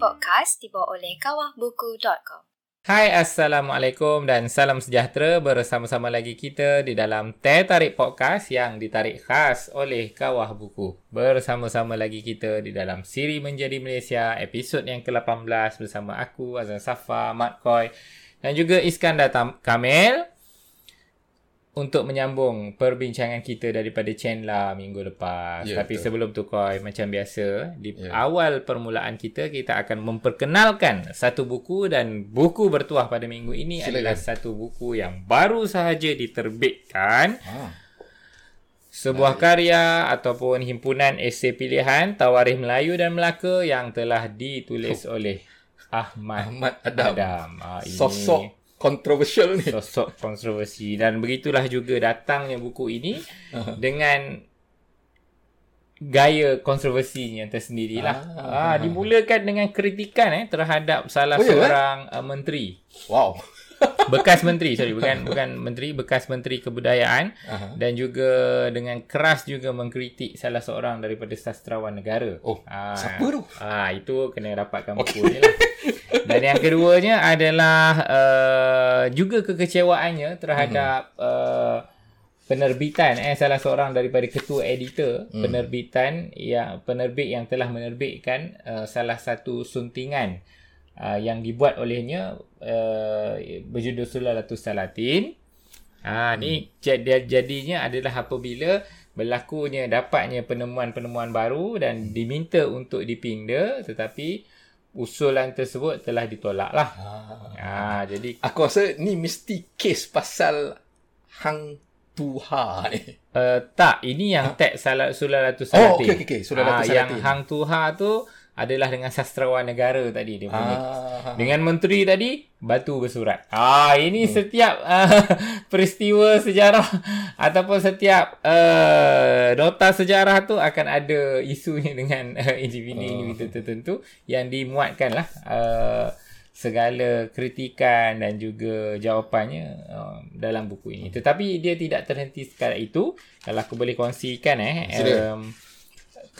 Podcast dibawa oleh kawahbuku.com. Hai, Assalamualaikum dan salam sejahtera. Bersama-sama lagi kita di dalam Teh Tarik Podcast yang ditarik khas oleh Kawah Buku. Bersama-sama lagi kita di dalam siri Menjadi Malaysia, episod yang ke-18 bersama aku, Azam Safa, Mark Koy dan juga Iskandar Tam-Kamil untuk menyambung perbincangan kita daripada Chenla minggu lepas. Yeah, tapi betul. Sebelum tu Koy, macam biasa di awal permulaan kita akan memperkenalkan satu buku, dan buku bertuah pada minggu ini adalah satu buku yang baru sahaja diterbitkan. Sebuah karya ataupun himpunan esei pilihan Tawarikh Melayu dan Melaka yang telah ditulis oleh Ahmad Adam. Sosok kontroversial ni. Sosok kontroversi. Dan begitulah juga datangnya buku ini dengan gaya kontroversinya tersendirilah. Dimulakan dengan kritikan terhadap salah seorang menteri. Wow. Bekas menteri, bekas menteri kebudayaan, dan juga dengan keras juga mengkritik salah seorang daripada sastrawan negara. Siapa tu? Itu kena dapatkan buku ni lah. Dan yang keduanya adalah juga kekecewaannya terhadap penerbitan salah seorang daripada ketua editor penerbit yang telah menerbitkan salah satu suntingan yang dibuat olehnya berjudul Sulalatus Salatin. Ni jadinya adalah apabila berlakunya dapatnya penemuan-penemuan baru dan diminta untuk dipinda, tetapi usulan tersebut telah ditolak lah. Jadi aku rasa ni mesti kes pasal Hang Tuha ni. Tak, ini yang teks Sulalatus Salatin. Sulalatus Salatin. Yang Hang Tuha tu adalah dengan sastrawan negara tadi dia punya. Dengan menteri tadi batu bersurat. Ini setiap peristiwa sejarah ataupun setiap nota sejarah tu akan ada isunya dengan individu-individu tertentu yang dimuatkanlah segala kritikan dan juga jawapannya dalam buku ini. Tetapi dia tidak terhenti sekadar itu. Kalau aku boleh kongsikan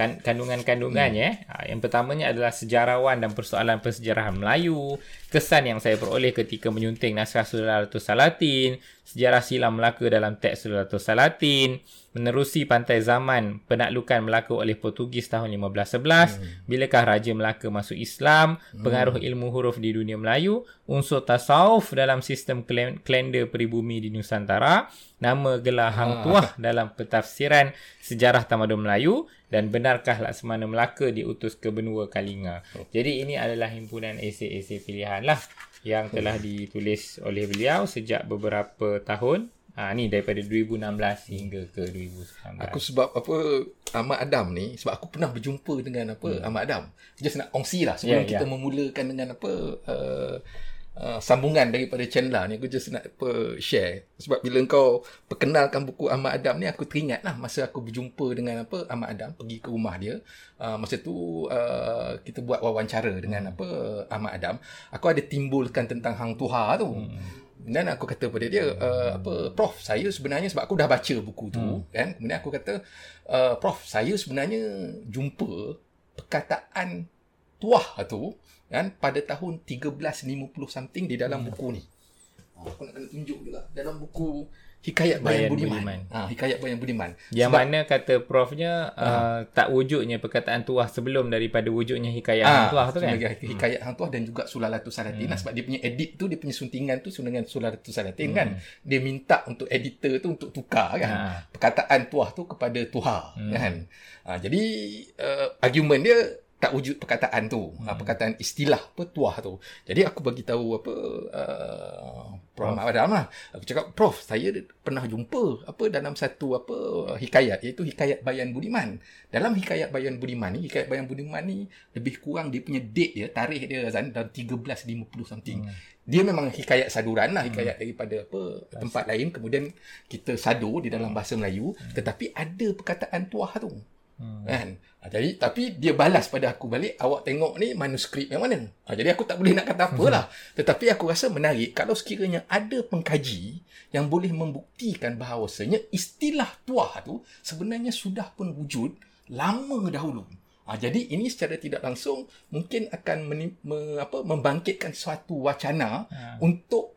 kandungan-kandungannya. Yang pertamanya adalah sejarawan dan persoalan persejarahan Melayu, kesan yang saya peroleh ketika menyunting naskah Sulalatus Salatin, sejarah silam Melaka dalam teks Sulalatus Salatin, menerusi pantai zaman penaklukan Melaka oleh Portugis tahun 1511, bilakah Raja Melaka masuk Islam, pengaruh ilmu huruf di dunia Melayu, unsur tasawuf dalam sistem kalender peribumi di Nusantara, nama gelar Hang Tuah dalam pentafsiran sejarah tamadun Melayu, dan benarkah Laksamana Melaka diutus ke benua Kalinga. Jadi ini adalah himpunan esei-esei pilihan lah yang telah ditulis oleh beliau sejak beberapa tahun. Ni daripada 2016 hingga ke 2019. Aku sebab Ahmad Adam ni, sebab aku pernah berjumpa dengan Ahmad Adam. Just nak kongsi lah sebelum kita memulakan dengan sambungan daripada channel ni. Aku just nak share, sebab bila kau perkenalkan buku Ahmad Adam ni, aku teringat lah masa aku berjumpa dengan Ahmad Adam, pergi ke rumah dia. Masa tu kita buat wawancara dengan Ahmad Adam. Aku ada timbulkan tentang Hang Tuha tu. Dan aku kata pada dia, Prof, saya sebenarnya, sebab aku dah baca buku tu kan, kemudian aku kata, Prof, saya sebenarnya jumpa perkataan Tuah tu kan pada tahun 1350 something di dalam buku ni. Aku nak kena tunjuk juga dalam buku Hikayat Bayan Budiman. Hikayat Bayan Budiman. Yang sebab, mana kata Profnya tak wujudnya perkataan Tuah sebelum daripada wujudnya Hikayat Hang Tuah tu kan. Hikayat Hang Tuah dan juga Sulalatus Salatin sebab dia punya edit tu, dia punya suntingan tu dengan Sulalatus Salatin kan. Dia minta untuk editor tu untuk tukar kan. Perkataan Tuah tu kepada Tuha kan. Jadi argument dia tak wujud perkataan tu, perkataan istilah Tuah tu. Jadi aku bagi tahu Prof Ahmad Adam lah. Aku cakap, Prof, saya pernah jumpa dalam satu hikayat, iaitu Hikayat Bayan Budiman. Dalam Hikayat Bayan Budiman ni, lebih kurang dia punya date dia, tarikh dia dalam 1350 something. Dia memang hikayat saduran lah, hikayat daripada tempat lain, kemudian kita sadur di dalam bahasa Melayu, tetapi ada perkataan Tuah tu. Kan? Jadi, tapi dia balas pada aku balik, awak tengok ni manuskrip yang mana. Jadi aku tak boleh nak kata apalah. Tetapi aku rasa menarik kalau sekiranya ada pengkaji yang boleh membuktikan bahawasanya istilah Tuah tu sebenarnya sudah pun wujud lama dahulu. Jadi ini secara tidak langsung mungkin akan membangkitkan suatu wacana untuk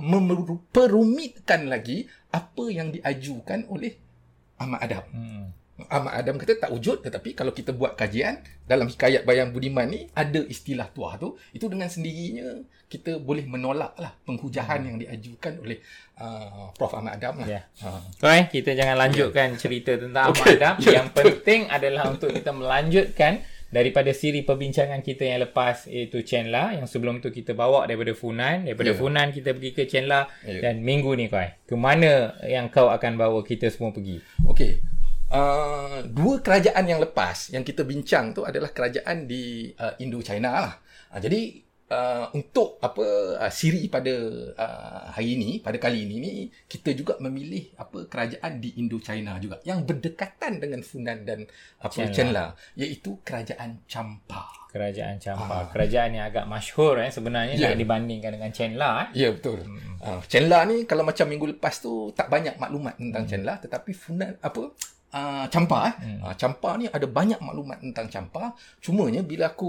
memperumitkan lagi apa yang diajukan oleh Ahmad Adam. Ahmad Adam kata tak wujud, tetapi kalau kita buat kajian dalam Hikayat Bayan Budiman ni ada istilah tuah tu, itu dengan sendirinya kita boleh menolaklah penghujahan yang diajukan oleh Prof Ahmad Adam lah. Kita jangan lanjutkan cerita tentang Ahmad Adam. Yang penting adalah untuk kita melanjutkan daripada siri perbincangan kita yang lepas, iaitu Chenla, yang sebelum tu kita bawa daripada Funan, Funan kita pergi ke Chenla, dan minggu ni Koy, ke mana yang kau akan bawa kita semua pergi? Dua kerajaan yang lepas yang kita bincang tu adalah kerajaan di Indo-China lah. Jadi untuk siri pada hari ini, pada kali ini ni, kita juga memilih kerajaan di Indo-China juga yang berdekatan dengan Funan dan Chenla, iaitu kerajaan Champa. Kerajaan yang agak masyhur sebenarnya dibandingkan dengan Chenla. Ya, betul. Chenla ni kalau macam minggu lepas tu tak banyak maklumat tentang Chenla, tetapi Funan Champa. Champa ni ada banyak maklumat tentang Champa. Cumanya bila aku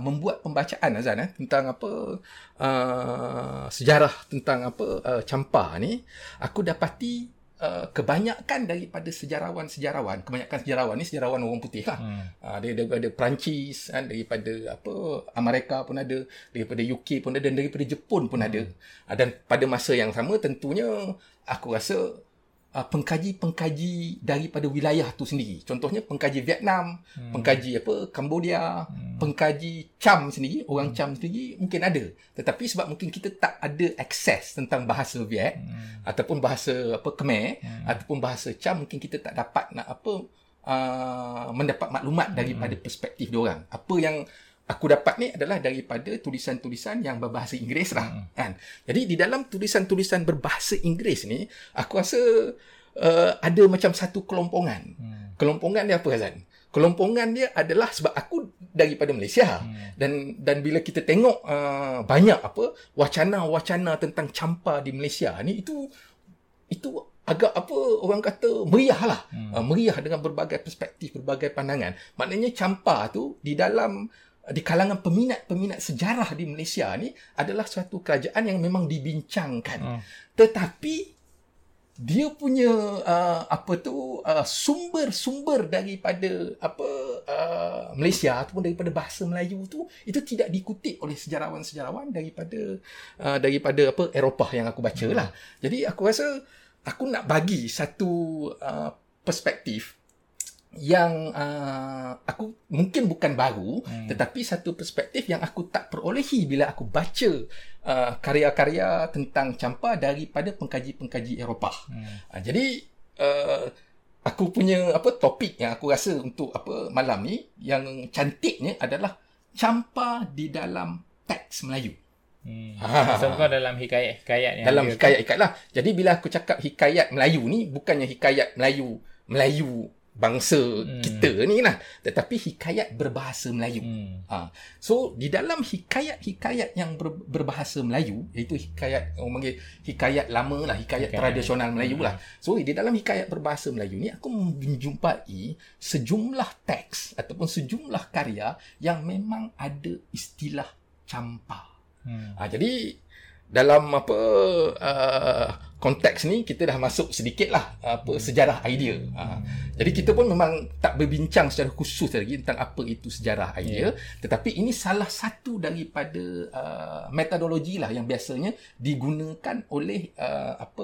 membuat pembacaan Azan tentang sejarah tentang Champa ni, aku dapati kebanyakan daripada sejarawan ni sejarawan orang putih lah. Daripada Perancis, daripada Amerika pun ada, daripada UK pun ada, dan daripada Jepun pun ada. Dan pada masa yang sama tentunya aku rasa pengkaji-pengkaji daripada wilayah tu sendiri. Contohnya pengkaji Vietnam, pengkaji Cambodia, pengkaji Cham sendiri, orang Cham sendiri mungkin ada. Tetapi sebab mungkin kita tak ada akses tentang bahasa Viet ataupun bahasa Khmer ataupun bahasa Cham, mungkin kita tak dapat nak mendapat maklumat daripada perspektif diorang. Apa yang aku dapat ni adalah daripada tulisan-tulisan yang berbahasa Inggeris lah, kan. Jadi di dalam tulisan-tulisan berbahasa Inggeris ni, aku rasa ada macam satu kelompongan. Kelompongan dia apa, Hazan? Kelompongan dia adalah, sebab aku daripada Malaysia, dan bila kita tengok banyak wacana-wacana tentang Champa di Malaysia ni, itu agak orang kata meriah lah. Meriah dengan berbagai perspektif, berbagai pandangan. Maknanya Champa tu di kalangan peminat-peminat sejarah di Malaysia ni adalah suatu kerajaan yang memang dibincangkan. Tetapi dia punya sumber-sumber daripada Malaysia ataupun daripada bahasa Melayu tu, itu tidak dikutip oleh sejarawan-sejarawan daripada Eropah yang aku baca lah. Jadi aku rasa aku nak bagi satu perspektif yang aku mungkin bukan baru, tetapi satu perspektif yang aku tak perolehi bila aku baca karya-karya tentang Champa daripada pengkaji-pengkaji Eropah. Jadi aku punya topik yang aku rasa untuk malam ni yang cantiknya adalah Champa di dalam teks Melayu. So kau dalam hikayat-hikayat dalam hikayat-hikayat lah. Jadi bila aku cakap hikayat Melayu ni, bukannya hikayat Melayu bangsa kita ni lah, tetapi hikayat berbahasa Melayu. So di dalam hikayat-hikayat yang berbahasa Melayu, iaitu hikayat orang panggil hikayat lama lah, hikayat tradisional Melayu lah. So di dalam hikayat berbahasa Melayu ni, aku menjumpai sejumlah teks ataupun sejumlah karya yang memang ada istilah Champa. Jadi dalam konteks ni kita dah masuk sedikit lah sejarah idea. Jadi kita pun memang tak berbincang secara khusus lagi tentang apa itu sejarah idea, tetapi ini salah satu daripada metodologi lah yang biasanya digunakan oleh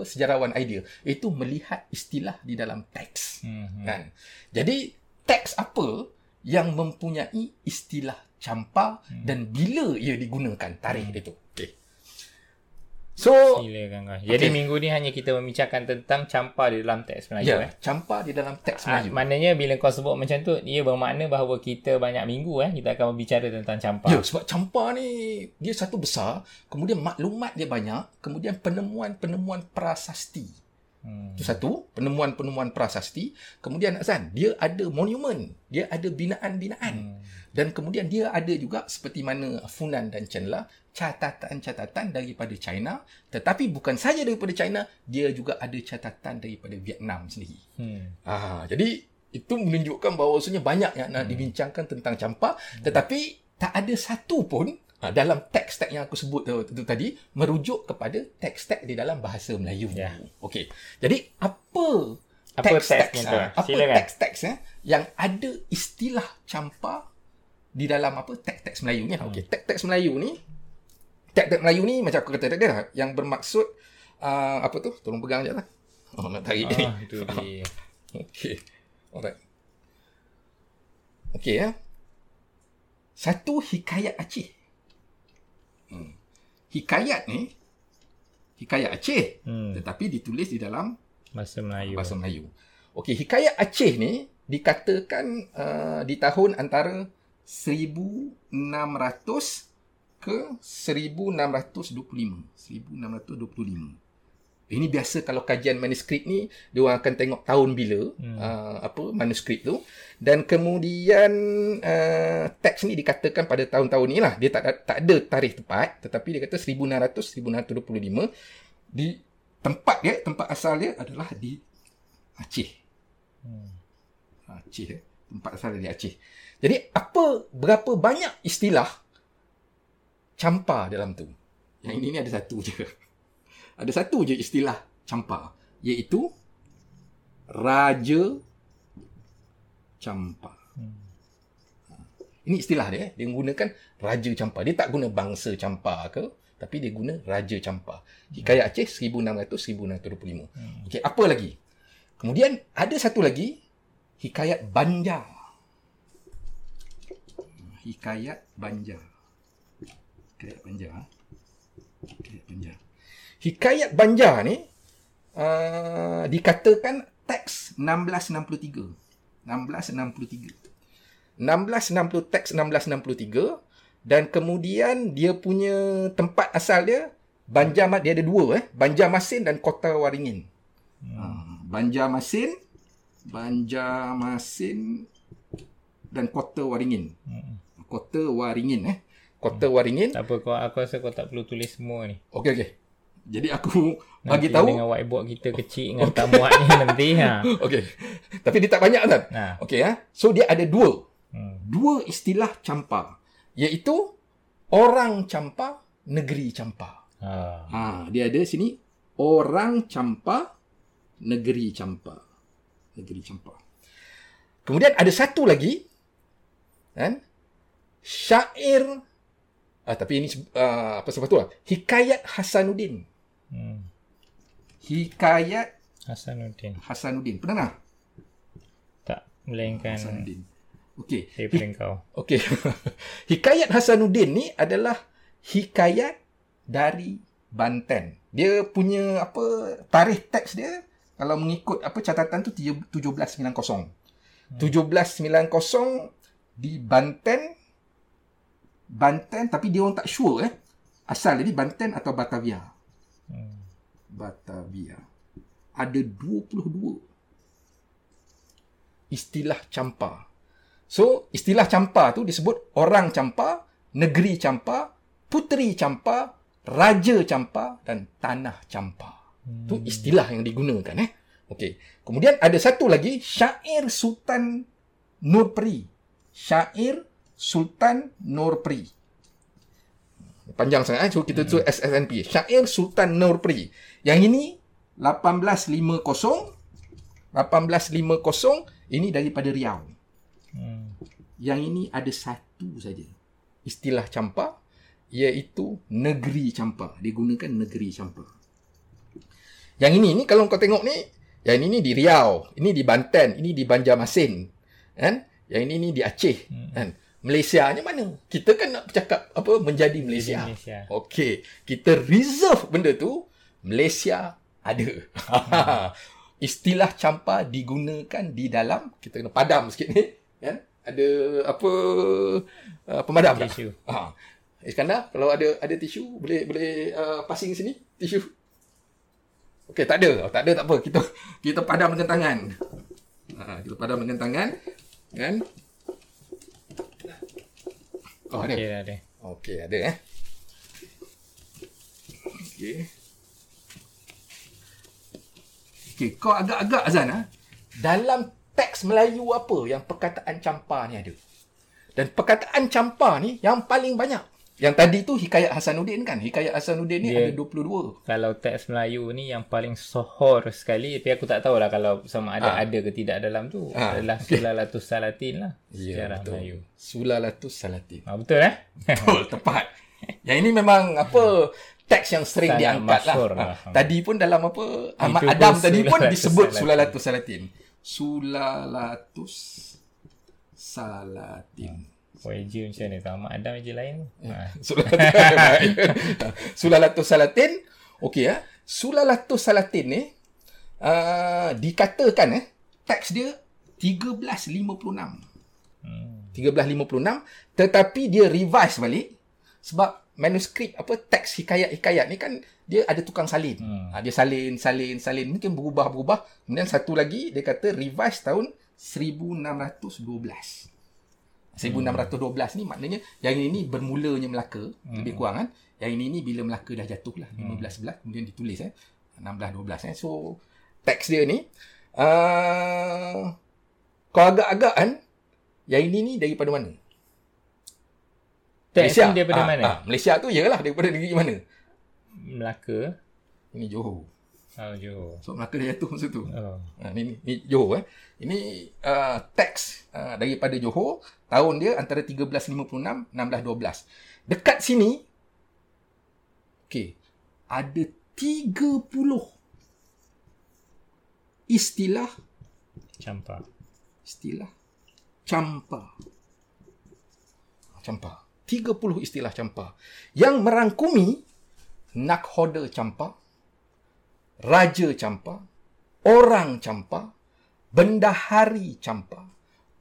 sejarawan idea, iaitu melihat istilah di dalam teks. Kan? Jadi teks apa yang mempunyai istilah Champa dan bila ia digunakan, tarikh dia tu. So, silakan. Jadi minggu ni hanya kita membincangkan tentang Champa di dalam teks Melayu. Champa di dalam teks Melayu. Maknanya bila kau sebut macam tu, ia bermakna bahawa kita banyak minggu kita akan berbicara tentang Champa. Sebab Champa ni dia satu besar, kemudian maklumat dia banyak, kemudian penemuan-penemuan prasasti. Itu satu, penemuan-penemuan prasasti. Kemudian Azan, dia ada monumen, dia ada binaan-binaan. Dan kemudian dia ada juga, seperti mana Funan dan Chenla, catatan-catatan daripada China. Tetapi bukan saja daripada China, dia juga ada catatan daripada Vietnam sendiri. Jadi Itu menunjukkan bahawasanya banyak yang nak dibincangkan tentang Champa, tetapi tak ada satu pun dalam teks-teks yang aku sebut itu tadi merujuk kepada teks-teks di dalam bahasa Melayu. Yeah. Okey. Jadi apa teks-teks yang ada istilah Champa di dalam apa teks-teks Melayu ni? Okey, teks-teks Melayu ni macam aku kata tadi lah, yang bermaksud apa tu? Tolong pegang jap lah. Oh, nak tarik ni. Itu dia. Okey. Alright. Okey ya. Satu, Hikayat Aceh. Hikayat Aceh, tetapi ditulis di dalam bahasa Melayu. Okey, Hikayat Aceh ni dikatakan di tahun antara 1600 ke 1625. Ini biasa kalau kajian manuskrip ni dia orang akan tengok tahun bila manuskrip tu, dan kemudian teks ni dikatakan pada tahun-tahun inilah. Dia tak ada tarikh tepat, tetapi dia kata 1600-1625. Di tempat asal dia adalah di Aceh. Aceh. Tempat asal dia di Aceh. Jadi berapa banyak istilah Champa dalam tu? Yang ini ni ada satu je. Ada satu je istilah Champa, iaitu Raja Champa. Ini istilah dia. Dia menggunakan Raja Champa. Dia tak guna bangsa Champa ke, tapi dia guna Raja Champa. Hikayat Aceh 1600-1625. Okey, apa lagi? Kemudian ada satu lagi, Hikayat Banjar. Hikayat Banjar ni dikatakan teks 1663. Teks 1663, dan kemudian dia punya tempat asal dia Banjar. Dia ada dua, Banjar Masin dan Kota Waringin. Banjar Masin dan Kota Waringin. Kota Waringin. Tak apa, aku rasa kau tak perlu tulis semua ni. Okey. Jadi aku bagi tahu dengan whiteboard kita kecil dengan tak muat ni nanti. Okey. Tapi dia tak banyak kan? Okey ya. So dia ada dua istilah Champa, iaitu orang Champa, negeri Champa. Dia ada sini orang Champa, negeri Champa. Kemudian ada satu lagi kan? Syair tapi ini apa sebab tu lah? Hikayat Hasanuddin. Hikayat Hasanuddin. Pernah tak? Tak, melainkan Hasanuddin. Okey. Okey. Hikayat Hasanuddin ni adalah hikayat dari Banten. Dia punya tarikh teks dia kalau mengikut catatan tu 1790. 1790 di Banten, tapi dia orang tak sure asal dia Banten atau Batavia. Batavia. Ada 22 istilah Champa. So, istilah Champa tu disebut orang Champa, negeri Champa, puteri Champa, raja Champa dan tanah Champa. Tu istilah yang digunakan Okey. Kemudian ada satu lagi, Syair Sultan Nurperi. Panjang sangat so kita tu SSNP. Syair Sultan Nurperi. Yang ini 1850 ini daripada Riau. Yang ini ada satu saja istilah Champa, iaitu negeri Champa. Digunakan negeri Champa. Yang ini kalau kau tengok ni, yang ini di Riau, ini di Banten, ini di Banjarmasin, kan? Yang ini ni di Aceh, kan? Malaysia nya mana? Kita kan nak bercakap menjadi Malaysia. Okey, kita reserve benda tu. Malaysia ada. Istilah Champa digunakan di dalam, kita kena padam sikit ni, kan? Ada pemadam tisu. Iskandar, kalau ada tisu boleh passing sini tisu. Okey, tak ada tak apa. Kita padam dengan tangan. Kita padam dengan tangan, kan? Oh, ada. Okey, ada Okey, kau agak-agak Azan. Dalam teks Melayu apa yang perkataan Champa ni ada. Dan perkataan Champa ni yang paling banyak. Yang tadi tu Hikayat Hasanuddin kan. Hikayat Hasanuddin ni ada 22. Kalau teks Melayu ni yang paling sohor sekali, tapi aku tak tahulah kalau sama ada ada ke tidak dalam tu, adalah Sulalatus Salatin lah. Sejarah Melayu. Sulalatus Salatin. Betul Betul, tepat. Yang ini memang apa, teks yang sering diangkat lah. Tadi pun dalam apa, Ahmad Adam tadi pun disebut Sulalatus Salatin. Wajib macam ni. Ahmad Adam je lain. Sulalatus Salatin. Okey ya. Sulalatus Salatin ni dikatakan teks dia 1356. 1356, tetapi dia revise balik sebab manuskrip apa teks hikayat-hikayat ni kan dia ada tukang salin. Dia salin mungkin berubah. Kemudian satu lagi dia kata revise tahun 1612. 1612 ni maknanya yang ini bermulanya Melaka, lebih kurang kan. Yang ini bila Melaka dah jatuh lah 1511, kemudian ditulis 1612 So teks dia ni kalau agak-agak kan, yang ini ni daripada mana? Teks Malaysia daripada mana? Malaysia tu iyalah daripada negeri mana? Melaka. Ini Johor. Johor. So Melaka dah jatuh masa tu. Ni Johor Ini teks daripada Johor. Tahun dia antara 1356, 1612. Dekat sini, okey, ada 30 istilah Champa. Champa. 30 istilah Champa. Yang merangkumi nakhoda Champa, raja Champa, orang Champa, bendahari Champa,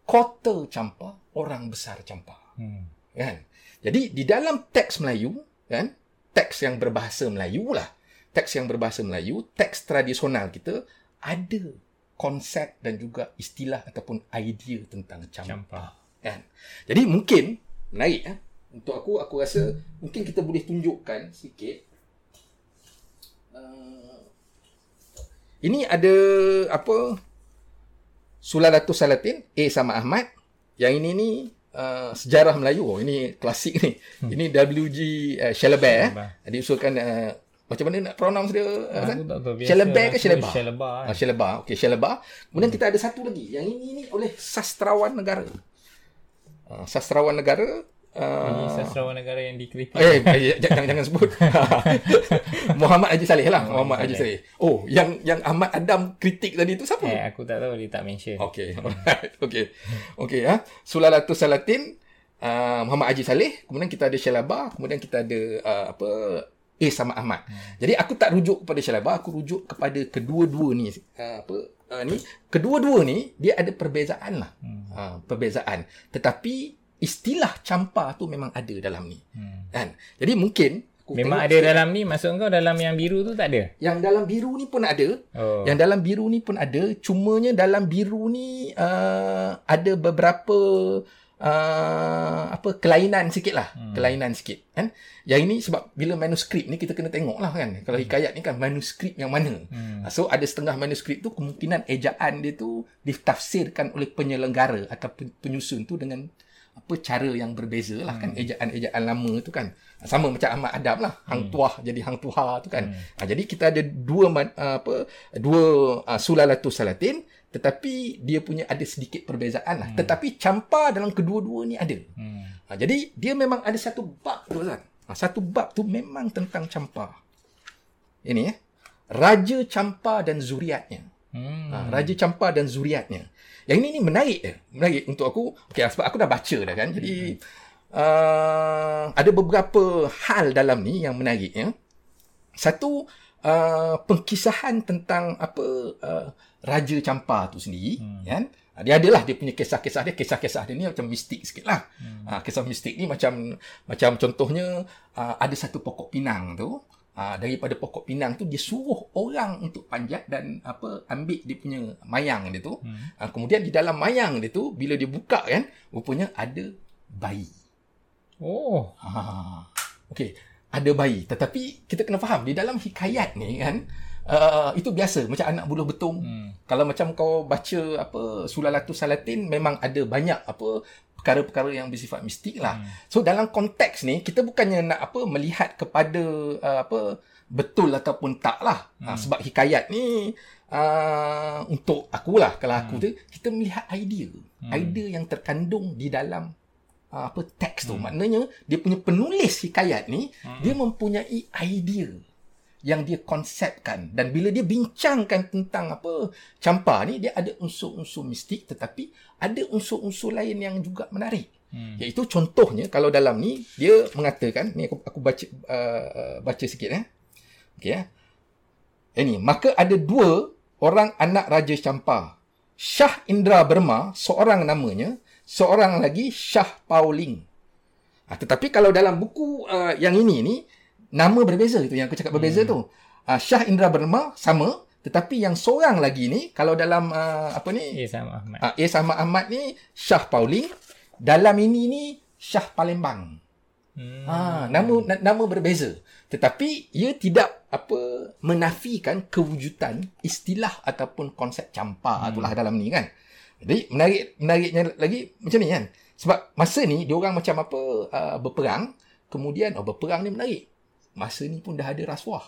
kota Champa, orang besar Champa. Kan? Jadi di dalam teks Melayu kan, teks yang berbahasa Melayu, teks tradisional kita ada konsep dan juga istilah ataupun idea tentang Champa. Kan? Jadi mungkin menarik untuk aku rasa mungkin kita boleh tunjukkan sikit. Ini ada apa, Sulalatus Salatin A sama Ahmad. Yang ini ni sejarah Melayu. Ini klasik ni. Ini WG Cheleba. Dia usulkan macam mana nak pronounce dia? Cheleba ke Cheleba? Cheleba. Okey, Cheleba. Kemudian kita ada satu lagi. Yang ini ni oleh sastrawan negara. Ini sastrawan negara yang dikritik. Jangan sebut. Muhammad Haji Salleh lah. Muhammad Haji Salleh. Oh, yang Ahmad Adam kritik tadi tu siapa? Aku tak tahu, dia tak mention. Okey. Sulalatus Salatin, Muhammad Haji Salleh, kemudian kita ada Cheleba, kemudian kita ada apa, A sama Ahmad. Jadi aku tak rujuk kepada Cheleba, aku rujuk kepada kedua-dua ni. Kedua-dua ni dia ada perbezaan lah. Perbezaan. Tetapi istilah Champa tu memang ada dalam ni. Kan? Jadi mungkin memang ada dalam ni. Maksud kau dalam yang biru tu tak ada? Yang dalam biru ni pun ada. Yang dalam biru ni pun ada. Cumanya dalam biru ni ada beberapa kelainan sikit lah. Kelainan sikit kan? Yang ini sebab bila manuskrip ni kita kena tengok lah kan. Kalau hikayat ni kan manuskrip yang mana. So ada setengah manuskrip tu kemungkinan ejaan dia tu ditafsirkan oleh penyelenggara atau penyusun tu dengan apa cara yang berbeza lah kan. Ejaan-ejaan lama tu kan. Sama macam Ahmad Adam lah. Hang Tuah jadi Hang Tuha tu kan. Jadi kita ada dua Sulalatus Salatin, tetapi dia punya ada sedikit perbezaan lah. Tetapi Champa dalam kedua-dua ni ada. Jadi dia memang ada satu bab tu kan. Satu bab tu memang tentang Champa. Ini Raja Champa dan zuriatnya. Raja Champa dan zuriatnya. Yang ini menarik dia. Menarik untuk aku. Okey, sebab aku dah baca dah kan. Jadi ada beberapa hal dalam ni yang menarik ya. Satu, pengkisahan tentang apa Raja Champa tu sendiri kan. Dia adalah dia punya kisah-kisah dia. Kisah-kisah dia ni macam mistik sikit lah. Kisah mistik ni macam contohnya ada satu pokok pinang tu. Daripada pokok pinang tu dia suruh orang untuk panjat dan apa ambil dia punya mayang dia tu. Kemudian di dalam mayang dia tu bila dia buka kan, rupanya ada bayi. Okey, ada bayi. Tetapi kita kena faham di dalam hikayat ni kan, Itu biasa macam anak buluh betung. Kalau macam kau baca apa Sulalatus Salatin, memang ada banyak apa perkara-perkara yang bersifat mistik lah. So dalam konteks ni kita bukannya nak apa melihat kepada apa betul ataupun tak lah. Sebab hikayat ni untuk akulah, kalau aku tu kita melihat idea, idea yang terkandung di dalam apa teks tu. Maknanya dia punya penulis hikayat ni dia mempunyai idea yang dia konsepkan, dan bila dia bincangkan tentang apa Champa ni, dia ada unsur-unsur mistik tetapi ada unsur-unsur lain yang juga menarik. Iaitu contohnya kalau dalam ni dia mengatakan, ni aku baca sikit Okey. Ini maka ada dua orang anak raja Champa, Syah Indra Berma seorang namanya, seorang lagi Syah Pauling. Tetapi kalau dalam buku yang ini ni nama berbeza, itu yang aku cakap berbeza tu. Syah Indra Berma sama, tetapi yang seorang lagi ni kalau dalam apa ni Samad Ahmad ni Syah Pauling, dalam ini ni Shah Palembang. Nama berbeza, tetapi ia tidak apa menafikan kewujudan istilah ataupun konsep Champa itulah dalam ni kan. Jadi menariknya lagi macam ni kan, sebab masa ni diorang macam apa berperang, kemudian berperang ni menarik. Masa ni pun dah ada rasuah.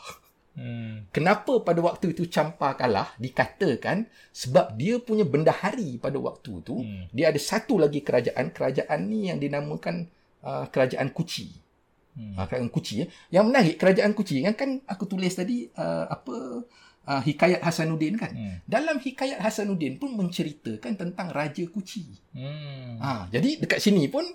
Kenapa pada waktu itu Champa kalah? Dikatakan sebab dia punya bendahari pada waktu tu, dia ada satu lagi kerajaan ni yang dinamakan kerajaan Kuci. Kerajaan Kuci. Yang menarik kerajaan Kuci kan aku tulis tadi Hikayat Hasanuddin kan. Dalam Hikayat Hasanuddin pun menceritakan tentang Raja Kuci. Jadi dekat sini pun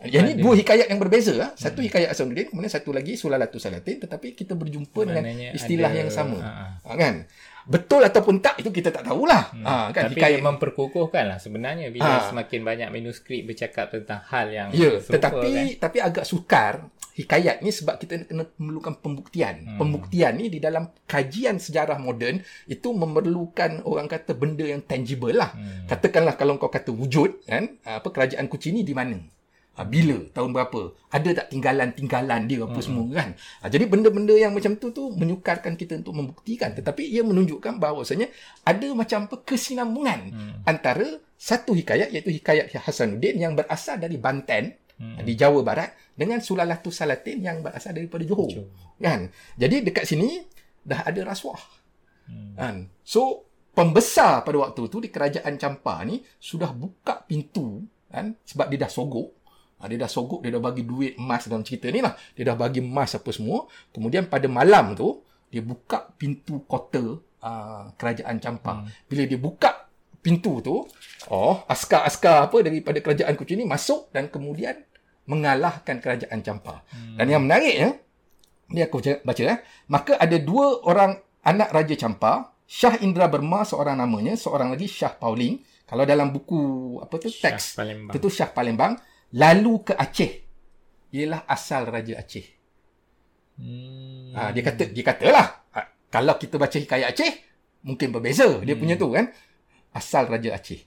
yang ni dua hikayat yang berbeza. Satu hikayat Hasanuddin, kemudian satu lagi Sulalatus Salatin, tetapi kita berjumpa dengan istilah yang sama. Kan? Betul ataupun tak itu kita tak tahulah. Kan? Tapi hikayat memperkukuhkanlah sebenarnya bila semakin banyak manuskrip bercakap tentang hal yang serupa, tapi agak sukar hikayat ni sebab kita kena memerlukan pembuktian. Pembuktian ni di dalam kajian sejarah moden itu memerlukan orang kata benda yang tangible lah. Katakanlah kalau kau kata wujud kan, kerajaan Kuci ni di mana? Bila? Tahun berapa? Ada tak tinggalan-tinggalan dia apa semua kan? Jadi benda-benda yang macam tu menyukarkan kita untuk membuktikan. Tetapi ia menunjukkan bahawasanya ada macam kesinambungan antara satu hikayat iaitu Hikayat Hasanuddin yang berasal dari Banten di Jawa Barat dengan Sulalatus Salatin yang berasal daripada Johor. Kan? Jadi dekat sini dah ada rasuah. Kan? So pembesar pada waktu tu di kerajaan Champa ni sudah buka pintu kan? Sebab dia dah sogok. Dia dah bagi duit emas dalam cerita ni lah. Dia dah bagi emas apa semua. Kemudian pada malam tu, dia buka pintu kota kerajaan Champa. Bila dia buka pintu tu, askar-askar daripada kerajaan Kuci ni masuk dan kemudian mengalahkan kerajaan Champa. Dan yang menariknya, ni aku baca maka ada dua orang anak Raja Champa, Syah Indra Berma seorang namanya, seorang lagi Syah Pauling. Kalau dalam buku, teks, itu Syah Palembang. Lalu ke Aceh, ialah asal Raja Aceh. Dia katalah kalau kita baca Hikayat Aceh mungkin berbeza dia punya tu kan, asal Raja Aceh.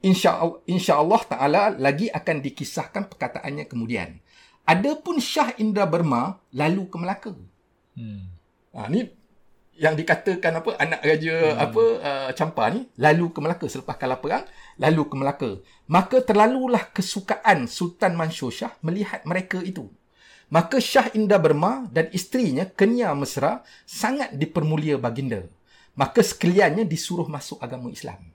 Insya Allah Ta'ala lagi akan dikisahkan perkataannya kemudian. Adapun Syah Indra Berma lalu ke Melaka. Ni yang dikatakan anak raja Champa ni lalu ke Melaka selepas kalah perang, lalu ke Melaka. Maka terlalulah kesukaan Sultan Mansur Shah melihat mereka itu. Maka Syah Indra Berma dan isterinya Kenia Mesra sangat dipermulia baginda. Maka sekaliannya disuruh masuk agama Islam.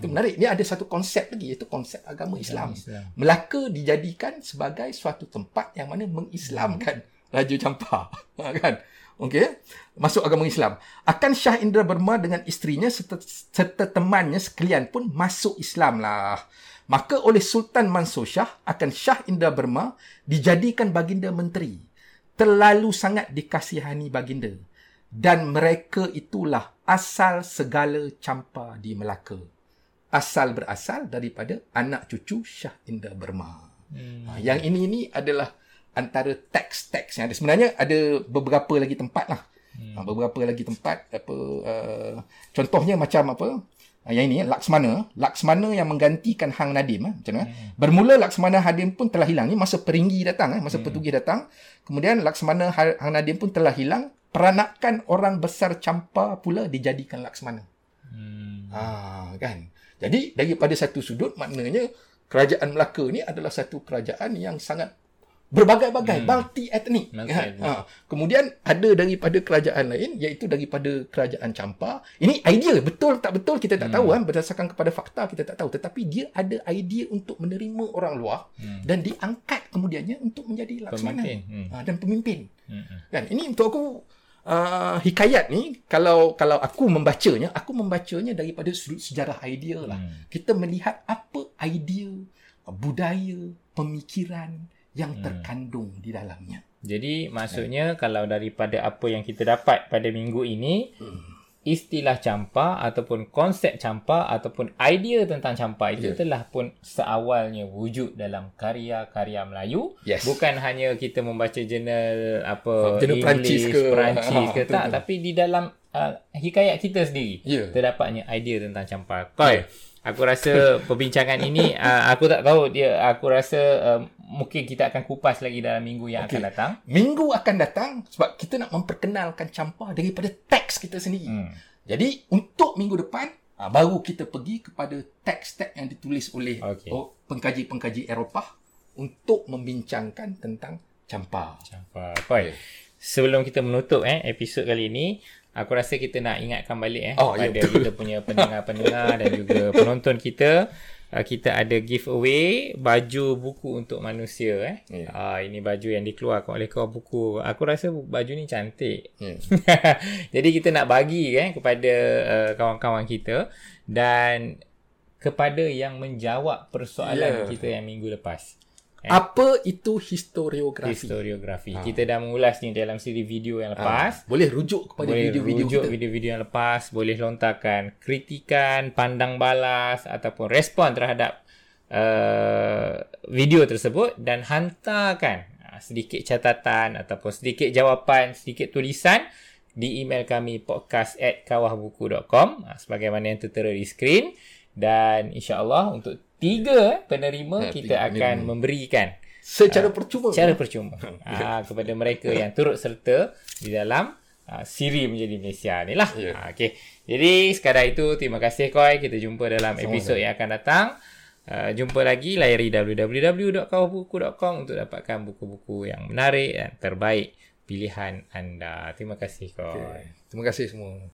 Itu menarik. Ini ada satu konsep lagi, iaitu konsep agama Islam. Melaka dijadikan sebagai suatu tempat yang mana mengislamkan Raja Champa. Kan? Okey, masuk agama Islam. Akan Syah Indra Berma dengan isterinya serta temannya sekalian pun masuk Islam lah. Maka oleh Sultan Mansur Shah akan Syah Indra Berma dijadikan baginda menteri. Terlalu sangat dikasihani baginda. Dan mereka itulah asal segala Champa di Melaka. Asal berasal daripada anak cucu Syah Indra Berma. Yang ini adalah antara teks-teks yang ada. Sebenarnya ada beberapa lagi tempat lah. Contohnya macam yang ini, Laksmana yang menggantikan Hang Nadim. Bermula Laksmana Nadim pun telah hilang. Ini masa Pertugi datang. Kemudian Laksmana Hang Nadim pun telah hilang. peranakan orang besar Champa pula dijadikan Laksmana. Kan? Jadi daripada satu sudut maknanya kerajaan Melaka ni adalah satu kerajaan yang sangat berbagai-bagai, multi-etnik. Kan? Kemudian ada daripada kerajaan lain, iaitu daripada kerajaan Champa. Ini idea, betul tak betul kita tak tahu, kan? Berdasarkan kepada fakta kita tak tahu, tetapi dia ada idea untuk menerima orang luar dan diangkat kemudiannya untuk menjadi Laksmana dan pemimpin. Kan? Ini untuk aku hikayat ni, kalau aku membacanya daripada sudut sejarah idea lah. Kita melihat apa idea, budaya, pemikiran yang terkandung di dalamnya. Jadi maksudnya kalau daripada apa yang kita dapat pada minggu ini, istilah Champa ataupun konsep Champa ataupun idea tentang Champa itu telah pun seawalnya wujud dalam karya-karya Melayu. Bukan hanya kita membaca jurnal apa English, Perancis ke tak, tapi di dalam hikayat kita sendiri terdapatnya idea tentang Champa. Koy, aku rasa perbincangan ini aku tak tahu dia, aku rasa mungkin kita akan kupas lagi dalam minggu yang akan datang. Minggu akan datang sebab kita nak memperkenalkan Champa daripada teks kita sendiri. Jadi untuk minggu depan baru kita pergi kepada teks-teks yang ditulis oleh pengkaji-pengkaji Eropah untuk membincangkan tentang Champa. Koy, sebelum kita menutup episod kali ini, aku rasa kita nak ingatkan balik pada kita punya pendengar-pendengar dan juga penonton kita. Kita ada giveaway baju buku untuk manusia. Ini baju yang dikeluarkan oleh kawahbuku. Aku rasa baju ni cantik. Jadi kita nak bagi kepada kawan-kawan kita dan kepada yang menjawab persoalan kita yang minggu lepas. Apa itu historiografi? Kita dah mengulas ni dalam siri video yang lepas. Boleh rujuk kepada video-video yang lepas. Boleh lontarkan kritikan, pandang balas ataupun respon terhadap video tersebut dan hantarkan sedikit catatan ataupun sedikit jawapan, sedikit tulisan di email kami podcast@kawahbuku.com sebagaimana yang tertera di skrin. Dan insya-Allah untuk 3 penerima kita akan memberikan secara percuma kepada mereka yang turut serta di dalam siri Menjadi Malaysia ni lah. Okay. Jadi sekadar itu, terima kasih Koy. Kita jumpa dalam episod yang akan datang. Jumpa lagi, layari www.kawahbuku.com untuk dapatkan buku-buku yang menarik dan terbaik pilihan anda. Terima kasih Koy. Terima kasih semua.